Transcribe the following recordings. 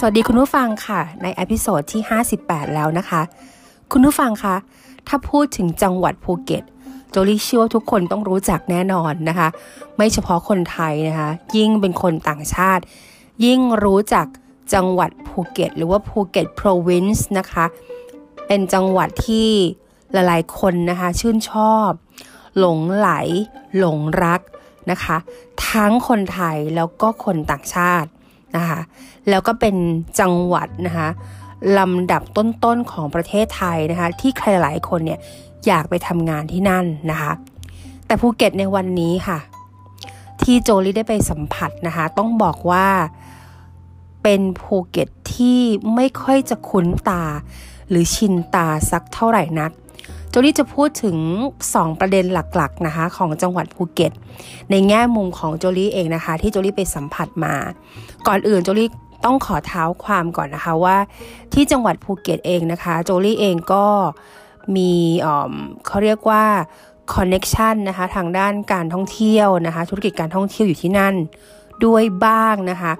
สวัสดีคุณผู้ฟังค่ะในเอพิโซดที่58แล้วนะคะคุณผู้ฟังคะถ้าพูดถึงจังหวัดภูเก็ตโจลี่เชื่อว่าทุกคนต้องรู้จักแน่นอนนะคะไม่เฉพาะคนไทยนะคะยิ่งเป็นคนต่างชาติยิ่งรู้จักจังหวัดภูเก็ตหรือว่าภูเก็ต province นะคะเป็นจังหวัดที่หลายๆคนนะคะชื่นชอบหลงไหลหลงรักนะคะทั้งคนไทยแล้วก็คนต่างชาตินะคะแล้วก็เป็นจังหวัดนะคะลำดับต้นๆของประเทศไทยนะคะที่ใครหลายคนเนี่ยอยากไปทำงานที่นั่นนะคะแต่ภูเก็ตในวันนี้ค่ะที่โจลี่ได้ไปสัมผัสนะคะต้องบอกว่าเป็นภูเก็ตที่ไม่ค่อยจะคุ้นตาหรือชินตาสักเท่าไหร่นักโจลี่จะพูดถึง2ประเด็นหลักๆนะคะของจังหวัดภูเก็ตในแง่มุมของโจลี่เองนะคะที่โจลี่ไปสัมผัสมาก่อนอื่นโจลี่ต้องขอเท้าความก่อนนะคะว่าที่จังหวัดภูเก็ตเองนะคะโจลี่เองก็มีเขาเรียกว่าคอนเนคชันนะคะทางด้านการท่องเที่ยวนะคะธุรกิจการท่องเที่ยวอยู่ที่นั่นด้วยบ้างนะคะ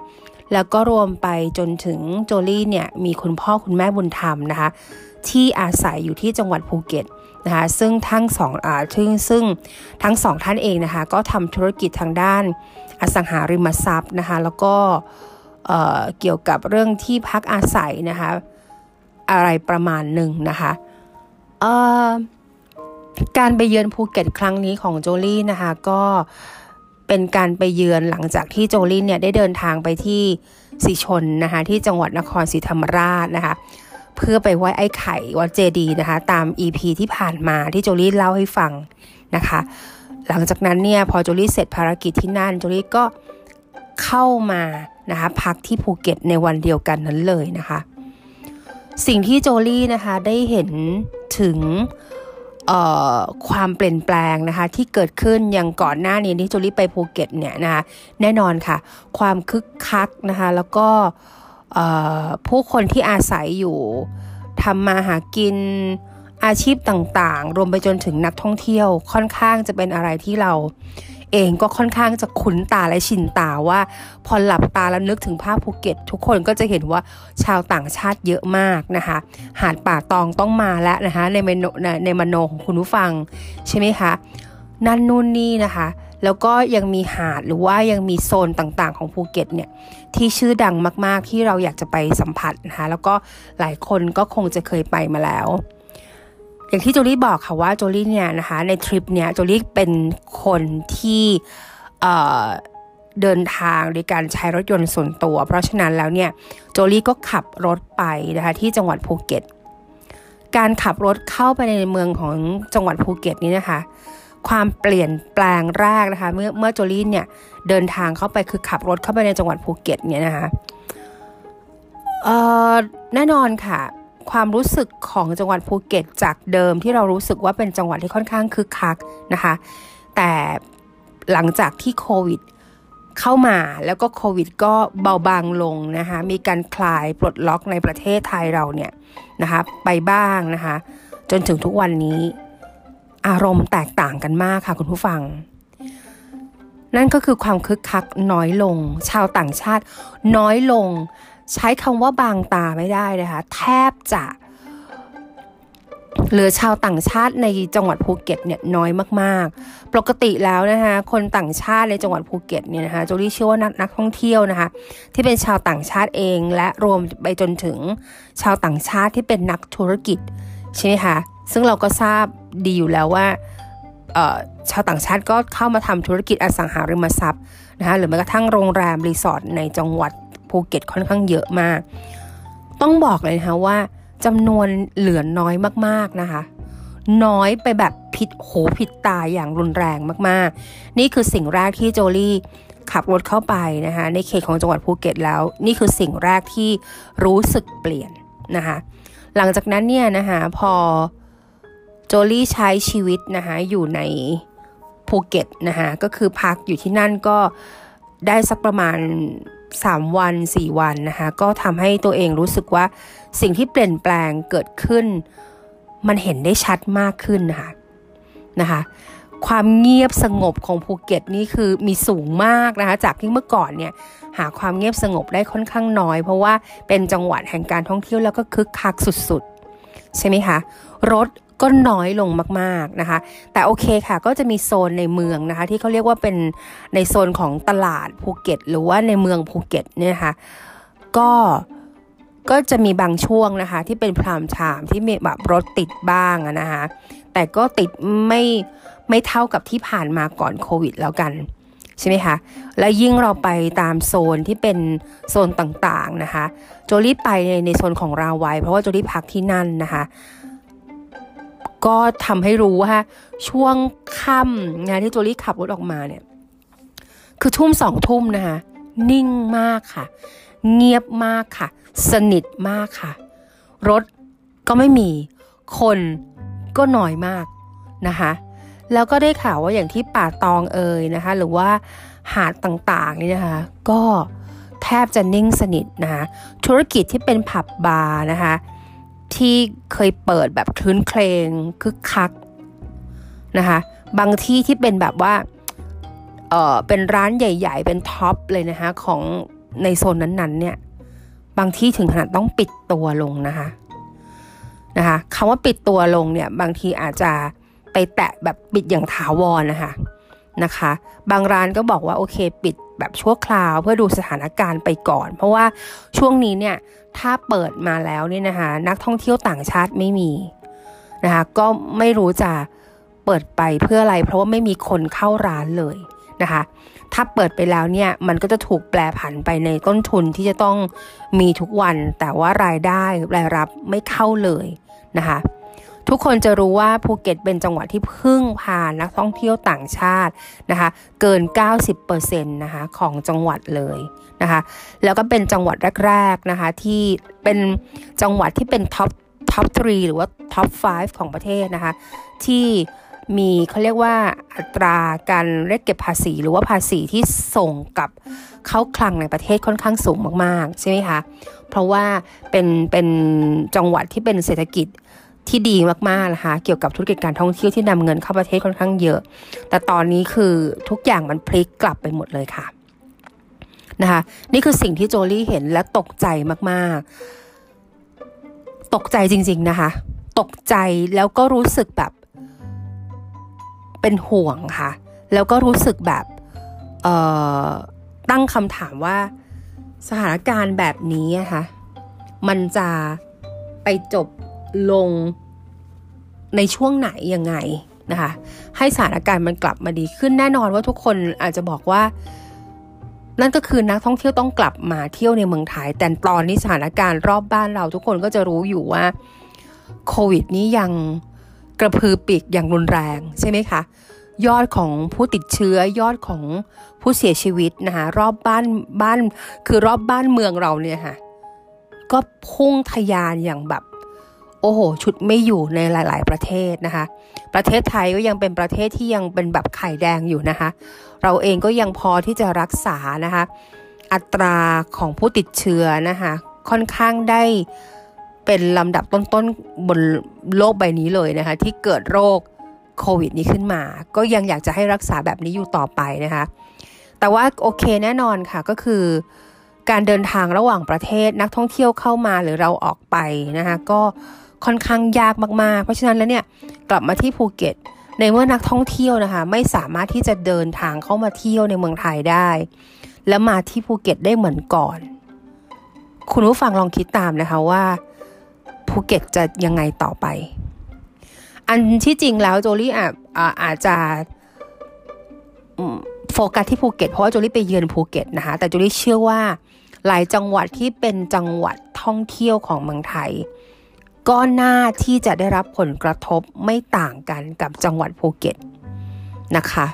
แล้วก็รวมไปจนถึงโจลี่เนี่ยมีคุณพ่อคุณแม่บุญธรรมนะคะที่อาศัยอยู่ที่จังหวัดภูเก็ตนะคะซึ่งทั้งสองท่านเองนะคะก็ทำธุรกิจทางด้านอสังหาริมทรัพย์นะคะแล้วก็เกี่ยวกับเรื่องที่พักอาศัยนะคะอะไรประมาณหนึ่งนะคะการไปเยือนภูเก็ตครั้งนี้ของโจลี่นะคะก็เป็นการไปเยือนหลังจากที่โจลี่เนี่ยได้เดินทางไปที่สีชนนะคะที่จังหวัดนครศรีธรรมราชนะคะเพื่อไปไหว้ไอ้ไข่วัดเจดีย์นะคะตาม EP ที่ผ่านมาที่โจลี่เล่าให้ฟังนะคะหลังจากนั้นเนี่ยพอโจลี่เสร็จภารกิจที่นั่นโจลี่ก็เข้ามานะคะพักที่ภูเก็ตในวันเดียวกันนั้นเลยนะคะสิ่งที่โจลี่นะคะได้เห็นถึงความเปลี่ยนแปลงนะคะที่เกิดขึ้นอย่างก่อนหน้านี้ที่โจลี่ไปภูเก็ตเนี่ยนะคะแน่นอนค่ะความคึกคักนะคะแล้วก็ผู้คนที่อาศัยอยู่ทำมาหากินอาชีพต่างๆรวมไปจนถึงนักท่องเที่ยวค่อนข้างจะเป็นอะไรที่เราเองก็ค่อนข้างจะคุ้นตาและชินตาว่าพอหลับตาแล้วนึกถึงภาพภูเก็ตทุกคนก็จะเห็นว่าชาวต่างชาติเยอะมากนะคะหาดป่าตองต้องมาแล้วนะคะในมโนของคุณผู้ฟังใช่ไหมคะนั่นนู่นนี่นะคะแล้วก็ยังมีหาดหรือว่ายังมีโซนต่างๆของภูเก็ตเนี่ยที่ชื่อดังมากๆที่เราอยากจะไปสัมผัสนะคะแล้วก็หลายคนก็คงจะเคยไปมาแล้วอย่างที่โจลี่บอกค่ะว่าโจลี่เนี่ยนะคะในทริปเนี่ยโจลี่เป็นคนที่เดินทางโดยการใช้รถยนต์ส่วนตัวเพราะฉะนั้นแล้วเนี่ยโจลี่ก็ขับรถไปนะคะที่จังหวัดภูเก็ตการขับรถเข้าไปในเมืองของจังหวัดภูเก็ตนี้นะคะความเปลี่ยนแปลงแรกนะคะเมื่อโจลี่เนี่ยเดินทางเข้าไปคือขับรถเข้าไปในจังหวัดภูเก็ตเนี่ยนะคะแน่นอนค่ะความรู้สึกของจังหวัดภูเก็ตจากเดิมที่เรารู้สึกว่าเป็นจังหวัดที่ค่อนข้างคึกคักนะคะแต่หลังจากที่โควิดเข้ามาแล้วก็โควิดก็เบาบางลงนะคะมีการคลายปลดล็อกในประเทศไทยเราเนี่ยนะคะไปบ้างนะคะจนถึงทุกวันนี้อารมณ์แตกต่างกันมากค่ะคุณผู้ฟังนั่นก็คือความคึกคักน้อยลงชาวต่างชาติน้อยลงใช้คำว่าบางตาไม่ได้นะคะแทบจะเหลือชาวต่างชาติในจังหวัดภูเก็ตเนี่ยน้อยมากๆปกติแล้วนะคะคนต่างชาติในจังหวัดภูเก็ตเนี่ยนะคะโจลี่เชื่อว่านักท่องเที่ยวนะคะที่เป็นชาวต่างชาติเองและรวมไปจนถึงชาวต่างชาติที่เป็นนักธุรกิจใช่ไหมคะซึ่งเราก็ทราบดีอยู่แล้วว่าชาวต่างชาติก็เข้ามาทำธุรกิจอสังหาริมทรัพย์นะคะหรือแม้กระทั่งโรงแรมรีสอร์ทในจังหวัดภูเก็ตค่อนข้างเยอะมากต้องบอกเลยนะคะว่าจำนวนเหลือน้อยมากๆนะคะน้อยไปแบบผิดหูผิดตาอย่างรุนแรงมากๆนี่คือสิ่งแรกที่โจลี่ ขับรถเข้าไปนะคะในเขตของจังหวัดภูเก็ตแล้วนี่คือสิ่งแรกที่รู้สึกเปลี่ยนนะคะหลังจากนั้นเนี่ยนะคะพอโจลี่ใช้ชีวิตนะคะอยู่ในภูเก็ตนะคะก็คือพักอยู่ที่นั่นก็ได้สักประมาณ3วัน4วันนะคะก็ทำให้ตัวเองรู้สึกว่าสิ่งที่เปลี่ยนแปลงเกิดขึ้นมันเห็นได้ชัดมากขึ้นนะคะความเงียบสงบของภูเก็ตนี่คือมีสูงมากนะคะจากที่เมื่อก่อนเนี่ยหาความเงียบสงบได้ค่อนข้างน้อยเพราะว่าเป็นจังหวัดแห่งการท่องเที่ยวแล้วก็คึกคักสุดๆใช่ไหมคะรถก็น้อยลงมากๆนะคะแต่โอเคค่ะก็จะมีโซนในเมืองนะคะที่เขาเรียกว่าเป็นในโซนของตลาดภูเก็ตหรือว่าในเมืองภูเก็ตเนี่ยนะคะก็จะมีบางช่วงนะคะที่เป็นพรามไทม์ที่มีแบบรถติดบ้างนะคะแต่ก็ติดไม่เท่ากับที่ผ่านมาก่อนโควิดแล้วกันใช่ไหมคะและยิ่งเราไปตามโซนที่เป็นโซนต่างๆนะคะโจลี่ไปในโซนของราวัยเพราะว่าโจลี่พักที่นั่นนะคะก็ทำให้รู้ว่าช่วงค่ำนะที่โจลี่ขับรถออกมาเนี่ยคือทุ่มสองทุ่มนะคะนิ่งมากค่ะเงียบมากค่ะสนิทมากค่ะรถก็ไม่มีคนก็น้อยมากนะคะแล้วก็ได้ข่าวว่าอย่างที่ป่าตองเอ่ยนะคะหรือว่าหาดต่างๆนี่นะคะก็แทบจะนิ่งสนิทนะคะธุรกิจที่เป็นผับบาร์นะคะที่เคยเปิดแบบคลื้นเครงคึกคักนะคะบางที่ที่เป็นแบบว่าเป็นร้านใหญ่ๆเป็นท็อปเลยนะคะของในโซนนั้นๆเนี่ยบางที่ถึงขนาดต้องปิดตัวลงนะคะคำว่าปิดตัวลงเนี่ยบางทีอาจจะไปแตะแบบปิดอย่างถาวรนะคะบางร้านก็บอกว่าโอเคปิดแบบชั่วคราวเพื่อดูสถานการณ์ไปก่อนเพราะว่าช่วงนี้เนี่ยถ้าเปิดมาแล้วเนี่ยนะคะนักท่องเที่ยวต่างชาติไม่มีนะคะก็ไม่รู้จะเปิดไปเพื่ออะไรเพราะว่าไม่มีคนเข้าร้านเลยนะคะถ้าเปิดไปแล้วเนี่ยมันก็จะถูกแปรผันไปในต้นทุนที่จะต้องมีทุกวันแต่ว่ารายได้รายรับไม่เข้าเลยนะคะทุกคนจะรู้ว่าภูเก็ตเป็นจังหวัดที่พึ่งพานักท่องเที่ยวต่างชาตินะคะเกิน 90% นะคะของจังหวัดเลยนะคะแล้วก็เป็นจังหวัดแรกๆนะคะที่เป็นจังหวัดที่เป็นท็อป3หรือว่าท็อป5ของประเทศนะคะที่มีเขาเรียกว่าอัตราการเรียกเก็บภาษีหรือว่าภาษีที่ส่งกลับเข้าคลังในประเทศค่อนข้างสูงมากๆใช่ไหมคะเพราะว่าเป็นจังหวัดที่เป็นเศรษฐกิจที่ดีมากๆนะคะเกี่ยวกับธุรกิจการท่องเที่ยวที่นำเงินเข้าประเทศค่อนข้างเยอะแต่ตอนนี้คือทุกอย่างมันพลิกกลับไปหมดเลยค่ะนะคะนี่คือสิ่งที่โจลี่เห็นและตกใจมากๆตกใจจริงๆนะคะตกใจแล้วก็รู้สึกแบบเป็นห่วงค่ะแล้วก็รู้สึกแบบตั้งคำถามว่าสถานการณ์แบบนี้นะคะมันจะไปจบลงในช่วงไหนยังไงนะคะให้สถานการณ์มันกลับมาดีขึ้นแน่นอนว่าทุกคนอาจจะบอกว่านั่นก็คือนักท่องเที่ยวต้องกลับมาเที่ยวในเมืองไทยแต่ตอนนี้สถานการณ์รอบบ้านเราทุกคนก็จะรู้อยู่ว่าโควิดนี้ยังกระพือปีกอย่างรุนแรงใช่ไหมคะยอดของผู้ติดเชื้อยอดของผู้เสียชีวิตนะคะรอบบ้านคือรอบบ้านเมืองเราเนี่ยค่ะก็พุ่งทะยานอย่างแบบโอ้โหชุดไม่อยู่ในหลายๆประเทศนะคะประเทศไทยก็ยังเป็นประเทศที่ยังเป็นแบบไข่แดงอยู่นะคะเราเองก็ยังพอที่จะรักษานะคะอัตราของผู้ติดเชื้อนะคะค่อนข้างได้เป็นลำดับต้นๆบนโลกใบนี้เลยนะคะที่เกิดโรคโควิดนี้ขึ้นมาก็ยังอยากจะให้รักษาแบบนี้อยู่ต่อไปนะคะแต่ว่าโอเคแน่นอนค่ะก็คือการเดินทางระหว่างประเทศนักท่องเที่ยวเข้ามาหรือเราออกไปนะคะก็ค่อนข้างยากมากๆเพราะฉะนั้นแล้วเนี่ยกลับมาที่ภูเก็ตในเมื่อนักท่องเที่ยวนะคะไม่สามารถที่จะเดินทางเข้ามาเที่ยวในเมืองไทยได้และมาที่ภูเก็ตได้เหมือนก่อนคุณผู้ฟังลองคิดตามนะคะว่าภูเก็ตจะยังไงต่อไปอันที่จริงแล้วโจลี่อาจจะโฟกัสที่ภูเก็ตเพราะว่าโจลี่ไปเยือนภูเก็ตนะคะแต่โจลี่เชื่อว่าหลายจังหวัดที่เป็นจังหวัดท่องเที่ยวของเมืองไทยก็น่าที่จะได้รับผลกระทบไม่ต่างกันกับจังหวัดภูเก็ตนะคะ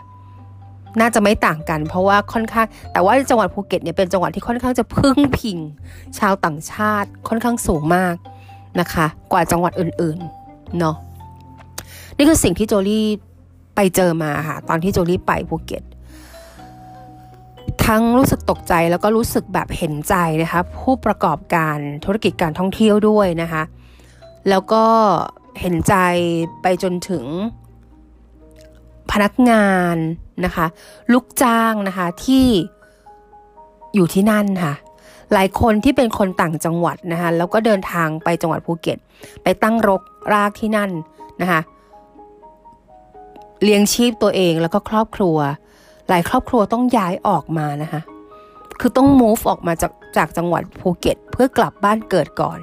น่าจะไม่ต่างกันเพราะว่าค่อนข้างแต่ว่าจังหวัดภูเก็ตเนี่ยเป็นจังหวัดที่ค่อนข้างจะพึ่งพิงชาวต่างชาติค่อนข้างสูงมากนะคะกว่าจังหวัดอื่นๆเนาะนี่คือสิ่งที่โจลี่ไปเจอมาค่ะตอนที่โจลี่ไปภูเก็ตทั้งรู้สึกตกใจแล้วก็รู้สึกแบบเห็นใจนะคะผู้ประกอบการธุรกิจการท่องเที่ยวด้วยนะคะแล้วก็เห็นใจไปจนถึงพนักงานนะคะลูกจ้างนะคะที่อยู่ที่นั่นค่ะหลายคนที่เป็นคนต่างจังหวัดนะคะแล้วก็เดินทางไปจังหวัดภูเก็ตไปตั้งรกรากที่นั่นนะคะเลี้ยงชีพตัวเองแล้วก็ครอบครัวหลายครอบครัวต้องย้ายออกมานะคะคือต้อง move ออกมาจากจังหวัดภูเก็ตเพื่อกลับบ้านเกิดก่อน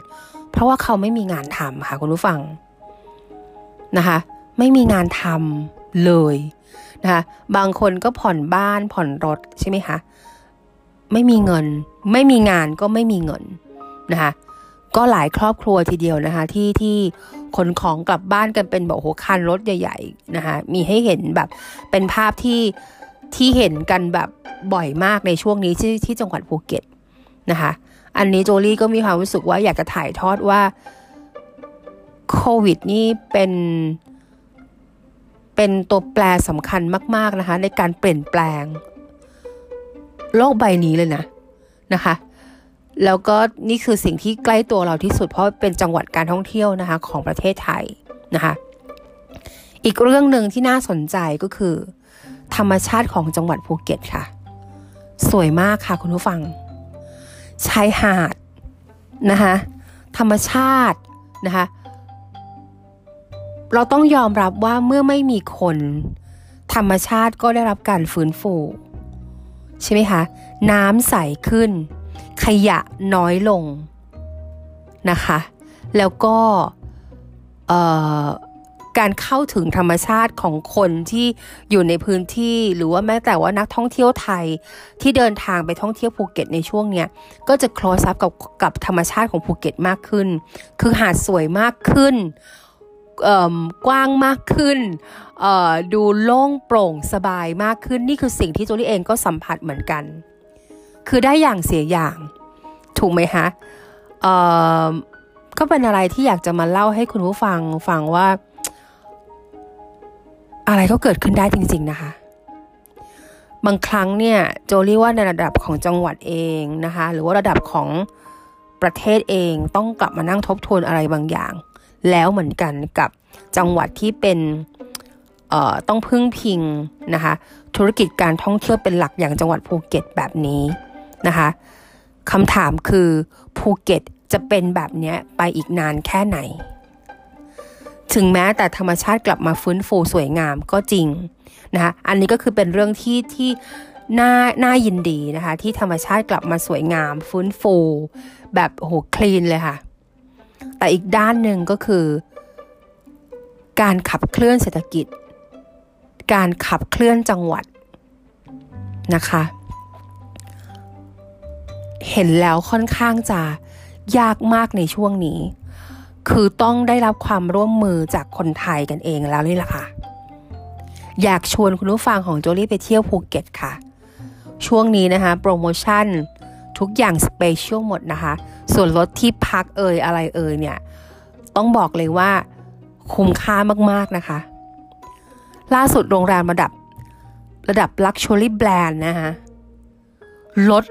เพราะว่าเขาไม่มีงานทำค่ะคุณผู้ฟังนะคะไม่มีงานทำเลยนะคะบางคนก็ผ่อนบ้านผ่อนรถใช่ไหมคะไม่มีเงินไม่มีงานก็ไม่มีเงินนะคะก็หลายครอบครัวทีเดียวนะคะที่ขนของกลับบ้านกันเป็นแบบโหคันรถใหญ่ๆนะคะมีให้เห็นแบบเป็นภาพที่เห็นกันแบบบ่อยมากในช่วงนี้ที่จังหวัดภูเก็ตนะคะอันนี้โจลี่ก็มีความรู้สึกว่าอยากจะถ่ายทอดว่าโควิดนี่เป็นตัวแปรสำคัญมากๆนะคะในการเปลี่ยนแปลงโลกใบนี้เลยนะคะแล้วก็นี่คือสิ่งที่ใกล้ตัวเราที่สุดเพราะเป็นจังหวัดการท่องเที่ยวนะคะของประเทศไทยนะคะอีกเรื่องนึงที่น่าสนใจก็คือธรรมชาติของจังหวัดภูเก็ตค่ะสวยมากค่ะคุณผู้ฟังชายหาดนะคะธรรมชาตินะคะเราต้องยอมรับว่าเมื่อไม่มีคนธรรมชาติก็ได้รับการฟื้นฟูใช่ไหมคะน้ำใสขึ้นขยะน้อยลงนะคะแล้วก็การเข้าถึงธรรมชาติของคนที่อยู่ในพื้นที่หรือว่าแม้แต่ว่านักท่องเที่ยวไทยที่เดินทางไปท่องเที่ยวภูเก็ตในช่วงเนี้ยก็จะคลอสอัพกับธรรมชาติของภูเก็ตมากขึ้นคือหาดสวยมากขึ้นกว้างมากขึ้นดูโล่งโปร่งสบายมากขึ้นนี่คือสิ่งที่โจลี่เองก็สัมผัสเหมือนกันคือได้อย่างเสียอย่างถูกไหมคะก็เป็นอะไรที่อยากจะมาเล่าให้คุณผู้ฟังฟังว่าอะไรก็เกิดขึ้นได้จริงๆนะคะบางครั้งเนี่ยโจลี่ว่าในระดับของจังหวัดเองนะคะหรือว่าระดับของประเทศเองต้องกลับมานั่งทบทวนอะไรบางอย่างแล้วเหมือนกันกับจังหวัดที่เป็นต้องพึ่งพิงนะคะธุรกิจการท่องเที่ยวเป็นหลักอย่างจังหวัดภูเก็ตแบบนี้นะคะคำถามคือภูเก็ตจะเป็นแบบนี้ไปอีกนานแค่ไหนถึงแม้แต่ธรรมชาติกลับมาฟื้นฟูสวยงามก็จริงนะคะอันนี้ก็คือเป็นเรื่องที่น่ายินดีนะคะที่ธรรมชาติกลับมาสวยงามฟื้นฟูแบบโหคลีนเลยค่ะแต่อีกด้านหนึ่งก็คือการขับเคลื่อนเศรษฐกิจการขับเคลื่อนจังหวัดนะคะเห็นแล้วค่อนข้างจะยากมากในช่วงนี้คือต้องได้รับความร่วมมือจากคนไทยกันเองแล้วนี่แหละค่ะอยากชวนคุณผู้ฟังของโจลี่ไปเที่ยวภูเก็ตค่ะช่วงนี้นะคะโปรโมชั่นทุกอย่างสเปเชียลหมดนะคะส่วนลดที่พักอะไรเนี่ยต้องบอกเลยว่าคุ้มค่ามากๆนะคะล่าสุดโรงแรมระดับ Luxury Brand นะคะลด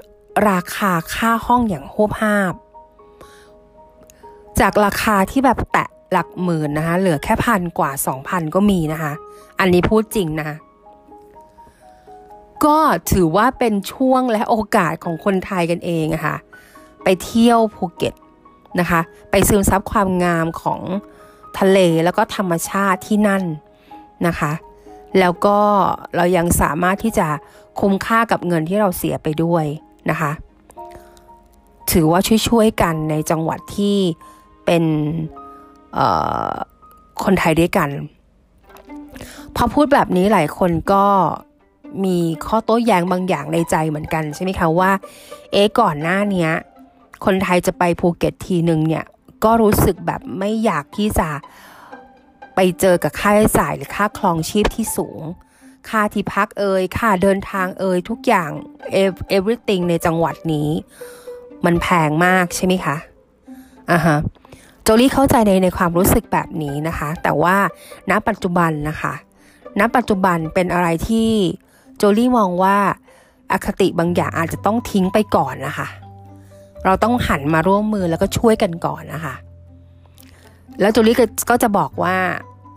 ราคาค่าห้องอย่างโหดหาบจากราคาที่แบบแตะหลักหมื่นนะคะเหลือแค่พันกว่า 2,000 ก็มีนะคะอันนี้พูดจริงนะคะก็ถือว่าเป็นช่วงและโอกาสของคนไทยกันเองค่ะไปเที่ยวภูเก็ตนะคะไปซึมซับความงามของทะเลแล้วก็ธรรมชาติที่นั่นนะคะแล้วก็เรายังสามารถที่จะคุ้มค่ากับเงินที่เราเสียไปด้วยนะคะถือว่าช่วยกันในจังหวัดที่เป็นคนไทยด้วยกันพอพูดแบบนี้หลายคนก็มีข้อโต้แย้งบางอย่างในใจเหมือนกันใช่ไหมคะว่าก่อนหน้านี้คนไทยจะไปภูเก็ตทีนึงเนี่ยก็รู้สึกแบบไม่อยากที่จะไปเจอกับค่าใช้จ่ายหรือค่าครองชีพที่สูง ค่าที่พักเอ่ยค่าเดินทางเอ่ยทุกอย่าง everything ในจังหวัดนี้มันแพงมากใช่ไหมคะฮะโจลี่เข้าใจในความรู้สึกแบบนี้นะคะแต่ว่าณปัจจุบันนะคะณปัจจุบันเป็นอะไรที่โจลี่มองว่าอคติบางอย่างอาจจะต้องทิ้งไปก่อนนะคะเราต้องหันมาร่วมมือแล้วก็ช่วยกันก่อนนะคะแล้วโจลี่ก็จะบอกว่า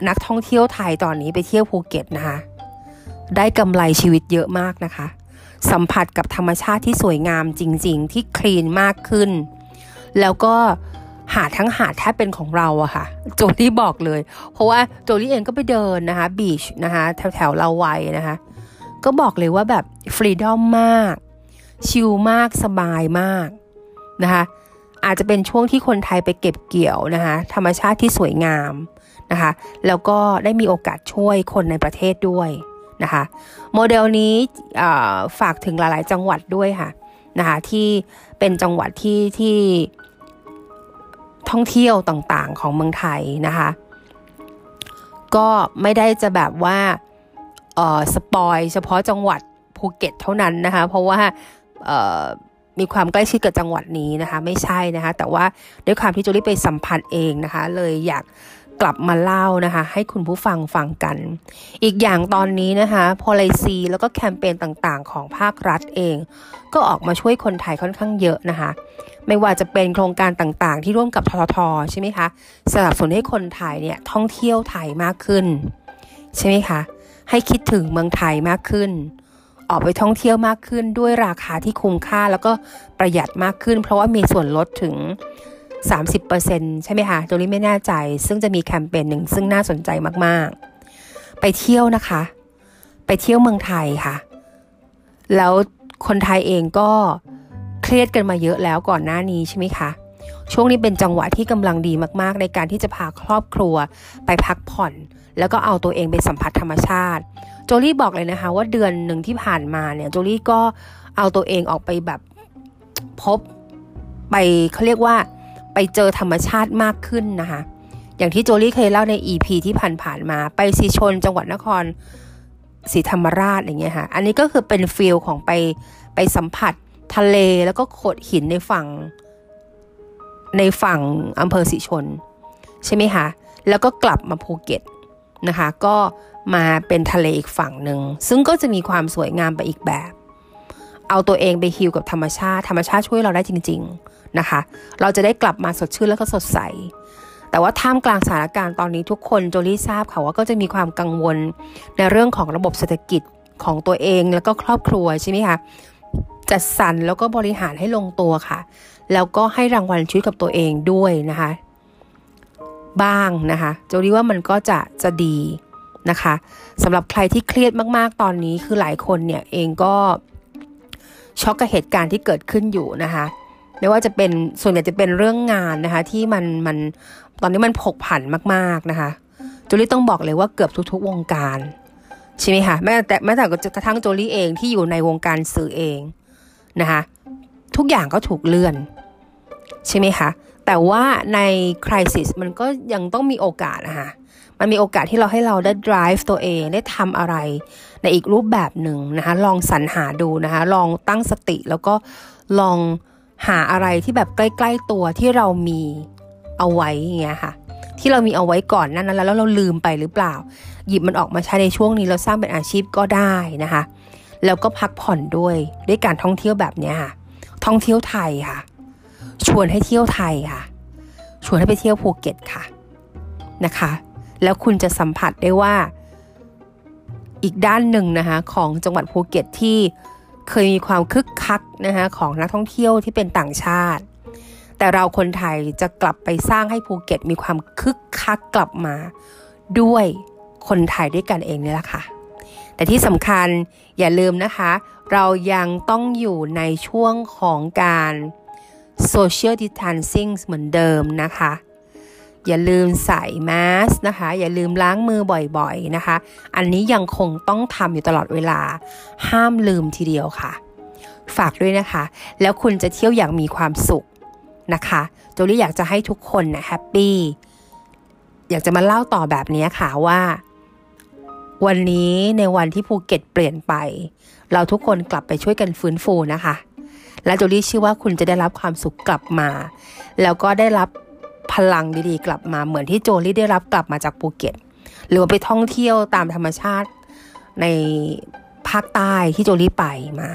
นักท่องเที่ยวไทยตอนนี้ไปเที่ยวภูเก็ตนะคะได้กำไรชีวิตเยอะมากนะคะสัมผัสกับธรรมชาติที่สวยงามจริงๆที่คลีนมากขึ้นแล้วก็หาดทั้งหาดแทบเป็นของเราอะค่ะโจลี่บอกเลยเพราะว่าโจลี่เองก็ไปเดินนะคะบีชนะคะแถวๆลาวัยนะคะก็บอกเลยว่าแบบฟรีดอมมากชิลมากสบายมากนะคะอาจจะเป็นช่วงที่คนไทยไปเก็บเกี่ยวนะคะธรรมชาติที่สวยงามนะคะแล้วก็ได้มีโอกาสช่วยคนในประเทศด้วยนะคะโมเดลนี้ฝากถึงหลายๆจังหวัดด้วยค่ะนะคะที่เป็นจังหวัดที่ท่องเที่ยวต่างๆของเมืองไทยนะคะก็ไม่ได้จะแบบว่าสปอยเฉพาะจังหวัดภูเก็ตเท่านั้นนะคะเพราะว่ามีความใกล้ชิดกับจังหวัดนี้นะคะไม่ใช่นะคะแต่ว่าด้วยความที่โจลี่ไปสัมผัสเองนะคะเลยอยากกลับมาเล่านะคะให้คุณผู้ฟังฟังกันอีกอย่างตอนนี้นะคะpolicyแล้วก็แคมเปญต่างๆของภาครัฐเองก็ออกมาช่วยคนไทยค่อนข้างเยอะนะคะไม่ว่าจะเป็นโครงการต่างๆที่ร่วมกับททท.ใช่ไหมคะสนับสนุนให้คนไทยเนี่ยท่องเที่ยวไทยมากขึ้นใช่ไหมคะให้คิดถึงเมืองไทยมากขึ้นออกไปท่องเที่ยวมากขึ้นด้วยราคาที่คุ้มค่าแล้วก็ประหยัดมากขึ้นเพราะว่ามีส่วนลดถึง 30% ใช่ไหมคะโจลี่ไม่แน่ใจซึ่งจะมีแคมเปญหนึ่งซึ่งน่าสนใจมากๆไปเที่ยวนะคะไปเที่ยวเมืองไทยค่ะแล้วคนไทยเองก็เครียดกันมาเยอะแล้วก่อนหน้านี้ใช่ไหมคะช่วงนี้เป็นจังหวะที่กำลังดีมากๆในการที่จะพาครอบครัวไปพักผ่อนแล้วก็เอาตัวเองไปสัมผัสธรรมชาติโจลี่บอกเลยนะคะว่าเดือนหนึ่งที่ผ่านมาเนี่ยโจลี่ก็เอาตัวเองออกไปแบบพบไปเขาเรียกว่าไปเจอธรรมชาติมากขึ้นนะคะอย่างที่โจลี่เคยเล่าใน EP ที่ผ่านมาไปสีชนจังหวัดนครศรีธรรมราชอย่างเงี้ยค่ะอันนี้ก็คือเป็นฟิลของไปสัมผัสทะเลแล้วก็โขดหินในฝั่งอำเภอศรีชลใช่ไหมคะแล้วก็กลับมาภูเก็ตนะคะก็มาเป็นทะเลอีกฝั่งหนึ่งซึ่งก็จะมีความสวยงามไปอีกแบบเอาตัวเองไปฮีลกับธรรมชาติช่วยเราได้จริงๆนะคะเราจะได้กลับมาสดชื่นแล้วก็สดใสแต่ว่าท่ามกลางสถานการณ์ตอนนี้ทุกคนโจลี่ทราบค่ะว่าก็จะมีความกังวลในเรื่องของระบบเศรษฐกิจของตัวเองแล้วก็ครอบครัวใช่ไหมคะจัดสรรแล้วก็บริหารให้ลงตัวค่ะแล้วก็ให้รางวัลชีวิตกับตัวเองด้วยนะคะบ้างนะคะโจลี่ว่ามันก็จะดีนะคะสำหรับใครที่เครียดมากๆตอนนี้คือหลายคนเนี่ยเองก็ช็อกกับเหตุการณ์ที่เกิดขึ้นอยู่นะคะไม่ว่าจะเป็นส่วนใหญ่จะเป็นเรื่องงานนะคะที่มันตอนนี้มันผกผันมากๆนะคะโจลี่ต้องบอกเลยว่าเกือบทุกๆวงการใช่ไหมคะแม้แต่กระทั่งโจลี่เองที่อยู่ในวงการสื่อเองนะคะทุกอย่างก็ถูกเลื่อนใช่ไหมคะแต่ว่าใน crisis มันก็ยังต้องมีโอกาสนะคะมันมีโอกาสที่เราให้เราได้ drive ตัวเองได้ทำอะไรในอีกรูปแบบหนึ่งนะคะลองสรรหาดูนะคะลองตั้งสติแล้วก็ลองหาอะไรที่แบบใกล้ๆตัวที่เรามีเอาไว้อย่างเงี้ยค่ะที่เรามีเอาไว้ก่อนนั้นแล้วเราลืมไปหรือเปล่าหยิบมันออกมาใช้ในช่วงนี้เราสร้างเป็นอาชีพก็ได้นะคะแล้วก็พักผ่อนด้วยการท่องเที่ยวแบบเนี้ยค่ะท่องเที่ยวไทยค่ะชวนให้เที่ยวไทยค่ะชวนให้ไปเที่ยวภูเก็ตค่ะนะคะแล้วคุณจะสัมผัสได้ว่าอีกด้านหนึ่งนะคะของจังหวัดภูเก็ตที่เคยมีความคึกคักนะคะของนักท่องเที่ยวที่เป็นต่างชาติแต่เราคนไทยจะกลับไปสร้างให้ภูเก็ตมีความคึกคักกลับมาด้วยคนไทยด้วยกันเองนี่แหละค่ะแต่ที่สำคัญอย่าลืมนะคะเรายังต้องอยู่ในช่วงของการsocial distancing เหมือนเดิมนะคะอย่าลืมใส่แมสนะคะอย่าลืมล้างมือบ่อยๆนะคะอันนี้ยังคงต้องทำอยู่ตลอดเวลาห้ามลืมทีเดียวค่ะฝากด้วยนะคะแล้วคุณจะเที่ยวอย่างมีความสุขนะคะโจลี่อยากจะให้ทุกคนนะแฮปปี้อยากจะมาเล่าต่อแบบนี้ค่ะว่า วันนี้ในวันที่ภูเก็ตเปลี่ยนไปเราทุกคนกลับไปช่วยกันฟื้นฟูนะคะและจูลี่เชื่อว่าคุณจะได้รับความสุขกลับมาแล้วก็ได้รับพลังดีๆกลับมาเหมือนที่โจลี่ได้รับกลับมาจากภูเก็ตหรือว่าไปท่องเที่ยวตามธรรมชาติในภาคใต้ที่โจลี่ไปมา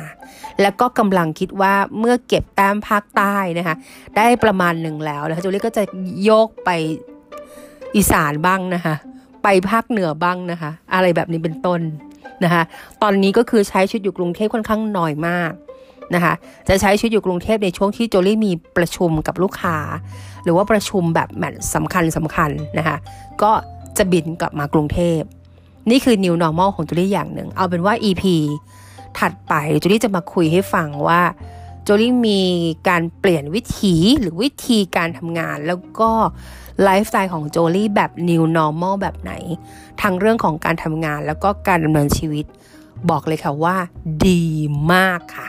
แล้วก็กำลังคิดว่าเมื่อเก็บแต้มภาคใต้นะคะได้ประมาณหนึ่งแล้วนะคะโจลี่ก็จะโยกไปอีสานบ้างนะคะไปภาคเหนือบ้างนะคะอะไรแบบนี้เป็นต้นนะคะตอนนี้ก็คือใช้ชีวิตอยู่กรุงเทพค่อนข้างน้อยมากนะคะจะใช้ชีวิตอยู่กรุงเทพในช่วงที่โจลี่มีประชุมกับลูกค้าหรือว่าประชุมแบบแมทสำคัญนะคะก็จะบินกลับมากรุงเทพนี่คือ New Normal ของโจลี่อย่างหนึ่งเอาเป็นว่า EP ถัดไปโจลี่จะมาคุยให้ฟังว่าโจลี่มีการเปลี่ยนวิธีหรือวิธีการทำงานแล้วก็ไลฟ์สไตล์ของโจลี่แบบ New Normal แบบไหนทั้งเรื่องของการทำงานแล้วก็การดำเนินชีวิตบอกเลยค่ะว่าดีมากค่ะ